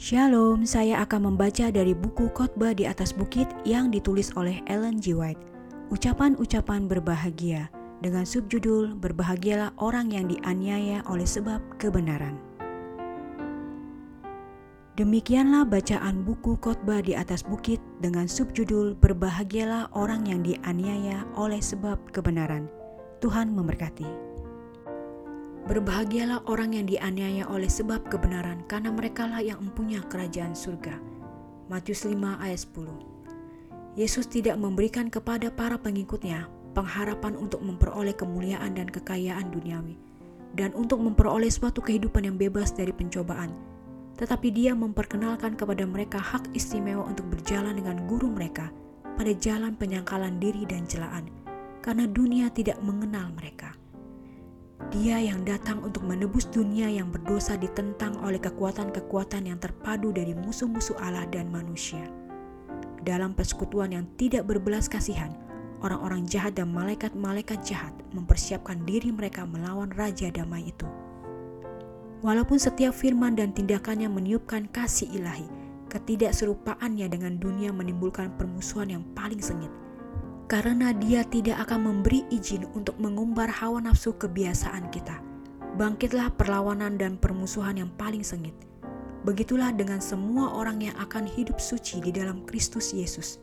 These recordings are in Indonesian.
Shalom, saya akan membaca dari buku Khotbah di Atas Bukit yang ditulis oleh Ellen G. White. Ucapan-ucapan berbahagia dengan subjudul Berbahagialah orang yang dianiaya oleh sebab kebenaran. Demikianlah bacaan buku Khotbah di Atas Bukit dengan subjudul Berbahagialah orang yang dianiaya oleh sebab kebenaran. Tuhan memberkati. Berbahagialah orang yang dianiaya oleh sebab kebenaran, karena merekalah yang empunya kerajaan surga. Matius 5 ayat 10. Yesus tidak memberikan kepada para pengikutnya pengharapan untuk memperoleh kemuliaan dan kekayaan duniawi, dan untuk memperoleh suatu kehidupan yang bebas dari pencobaan. Tetapi dia memperkenalkan kepada mereka hak istimewa untuk berjalan dengan guru mereka pada jalan penyangkalan diri dan celaan, karena dunia tidak mengenal mereka. Dia yang datang untuk menebus dunia yang berdosa ditentang oleh kekuatan-kekuatan yang terpadu dari musuh-musuh Allah dan manusia. Dalam persekutuan yang tidak berbelas kasihan, orang-orang jahat dan malaikat-malaikat jahat mempersiapkan diri mereka melawan Raja Damai itu. Walaupun setiap firman dan tindakannya meniupkan kasih ilahi, ketidakserupaannya dengan dunia menimbulkan permusuhan yang paling sengit. Karena dia tidak akan memberi izin untuk mengumbar hawa nafsu kebiasaan kita. Bangkitlah perlawanan dan permusuhan yang paling sengit. Begitulah dengan semua orang yang akan hidup suci di dalam Kristus Yesus.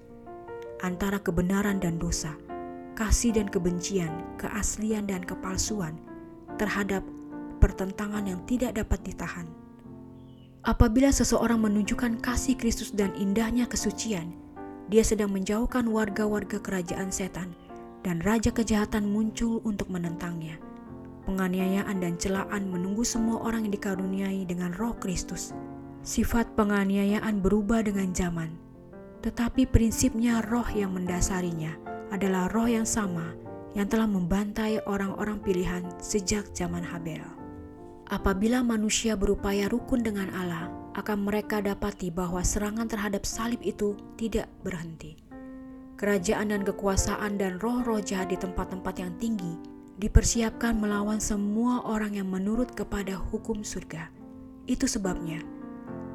Antara kebenaran dan dosa, kasih dan kebencian, keaslian dan kepalsuan, terhadap pertentangan yang tidak dapat ditahan. Apabila seseorang menunjukkan kasih Kristus dan indahnya kesucian, dia sedang menjauhkan warga-warga kerajaan setan, dan raja kejahatan muncul untuk menentangnya. Penganiayaan dan celaan menunggu semua orang yang dikaruniai dengan Roh Kristus. Sifat penganiayaan berubah dengan zaman, tetapi prinsipnya roh yang mendasarinya adalah roh yang sama yang telah membantai orang-orang pilihan sejak zaman Habel. Apabila manusia berupaya rukun dengan Allah, akan mereka dapati bahwa serangan terhadap salib itu tidak berhenti. Kerajaan dan kekuasaan dan roh-roh jahat di tempat-tempat yang tinggi dipersiapkan melawan semua orang yang menurut kepada hukum surga. Itu sebabnya,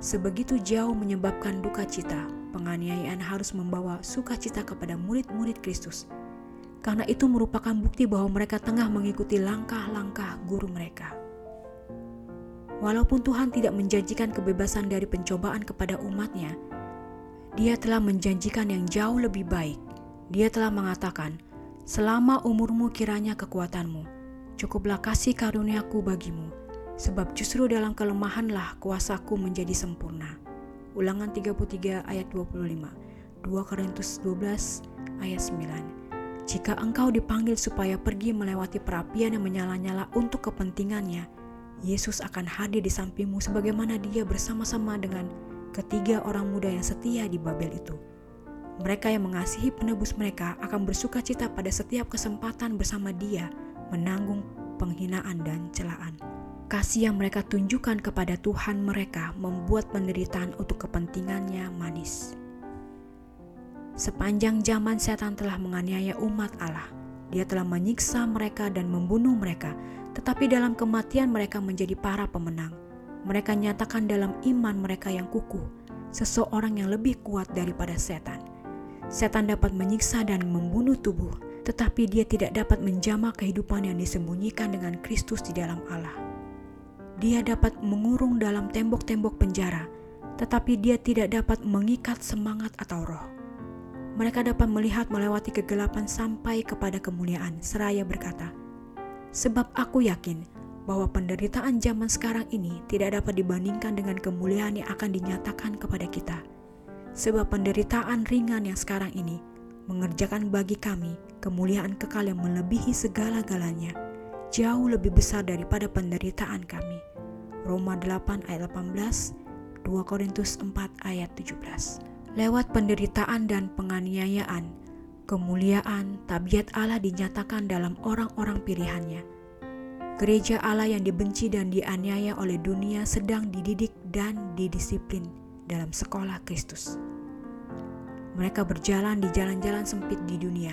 sebegitu jauh menyebabkan duka cita, penganiayaan harus membawa sukacita kepada murid-murid Kristus. Karena itu merupakan bukti bahwa mereka tengah mengikuti langkah-langkah guru mereka. Walaupun Tuhan tidak menjanjikan kebebasan dari pencobaan kepada umatnya, Dia telah menjanjikan yang jauh lebih baik. Dia telah mengatakan, selama umurmu kiranya kekuatanmu, cukuplah kasih karuniaku bagimu, sebab justru dalam kelemahanlah kuasaku menjadi sempurna. Ulangan 33 ayat 25, 2 Korintus 12 ayat 9. Jika engkau dipanggil supaya pergi melewati perapian yang menyala-nyala untuk kepentingannya, Yesus akan hadir di sampingmu sebagaimana dia bersama-sama dengan ketiga orang muda yang setia di Babel itu. Mereka yang mengasihi penebus mereka akan bersukacita pada setiap kesempatan bersama dia menanggung penghinaan dan celaan. Kasih yang mereka tunjukkan kepada Tuhan mereka membuat penderitaan untuk kepentingannya manis. Sepanjang zaman setan telah menganiaya umat Allah. Dia telah menyiksa mereka dan membunuh mereka, tetapi dalam kematian mereka menjadi para pemenang. Mereka nyatakan dalam iman mereka yang kukuh, seseorang yang lebih kuat daripada setan. Setan dapat menyiksa dan membunuh tubuh, tetapi dia tidak dapat menjamah kehidupan yang disembunyikan dengan Kristus di dalam Allah. Dia dapat mengurung dalam tembok-tembok penjara, tetapi dia tidak dapat mengikat semangat atau roh. Mereka dapat melihat melewati kegelapan sampai kepada kemuliaan, seraya berkata, sebab aku yakin bahwa penderitaan zaman sekarang ini tidak dapat dibandingkan dengan kemuliaan yang akan dinyatakan kepada kita. Sebab penderitaan ringan yang sekarang ini mengerjakan bagi kami kemuliaan kekal yang melebihi segala-galanya, jauh lebih besar daripada penderitaan kami. Roma 8 ayat 18, 2 Korintus 4 ayat 17. Lewat penderitaan dan penganiayaan, kemuliaan tabiat Allah dinyatakan dalam orang-orang pilihannya. Gereja Allah yang dibenci dan dianiaya oleh dunia sedang dididik dan didisiplin dalam sekolah Kristus. Mereka berjalan di jalan-jalan sempit di dunia.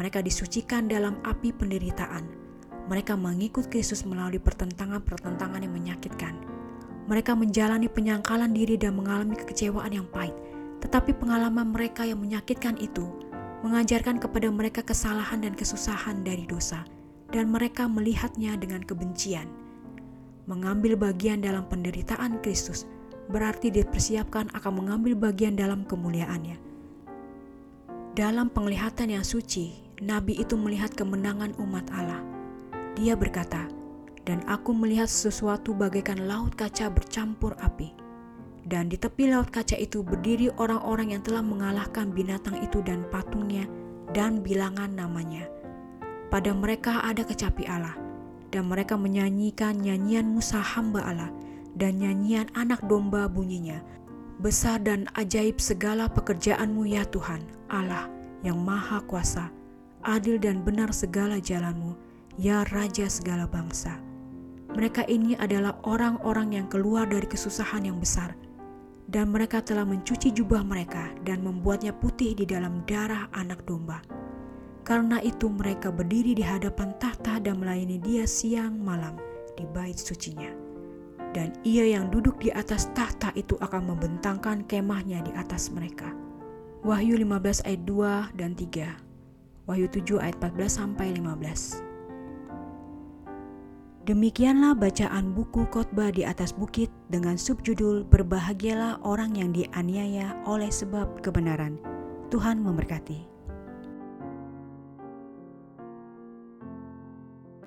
Mereka disucikan dalam api penderitaan. Mereka mengikut Kristus melalui pertentangan-pertentangan yang menyakitkan. Mereka menjalani penyangkalan diri dan mengalami kekecewaan yang pahit. Tetapi pengalaman mereka yang menyakitkan itu mengajarkan kepada mereka kesalahan dan kesusahan dari dosa, dan mereka melihatnya dengan kebencian. Mengambil bagian dalam penderitaan Kristus berarti dipersiapkan akan mengambil bagian dalam kemuliaannya. Dalam penglihatan yang suci, Nabi itu melihat kemenangan umat Allah. Dia berkata, "Dan aku melihat sesuatu bagaikan laut kaca bercampur api. Dan di tepi laut kaca itu berdiri orang-orang yang telah mengalahkan binatang itu dan patungnya dan bilangan namanya. Pada mereka ada kecapi Allah, dan mereka menyanyikan nyanyian Musa hamba Allah dan nyanyian anak domba bunyinya. Besar dan ajaib segala pekerjaanmu ya Tuhan, Allah yang maha kuasa, adil dan benar segala jalanmu, ya Raja segala bangsa." Mereka ini adalah orang-orang yang keluar dari kesusahan yang besar, dan mereka telah mencuci jubah mereka dan membuatnya putih di dalam darah anak domba. Karena itu mereka berdiri di hadapan tahta dan melayani Dia siang malam di bait sucinya. Dan Ia yang duduk di atas tahta itu akan membentangkan kemahnya di atas mereka. Wahyu 15 ayat 2 dan 3. Wahyu 7 ayat 14-15. Demikianlah bacaan buku khotbah di atas bukit dengan subjudul "Berbahagialah orang yang dianiaya oleh sebab kebenaran." Tuhan memberkati.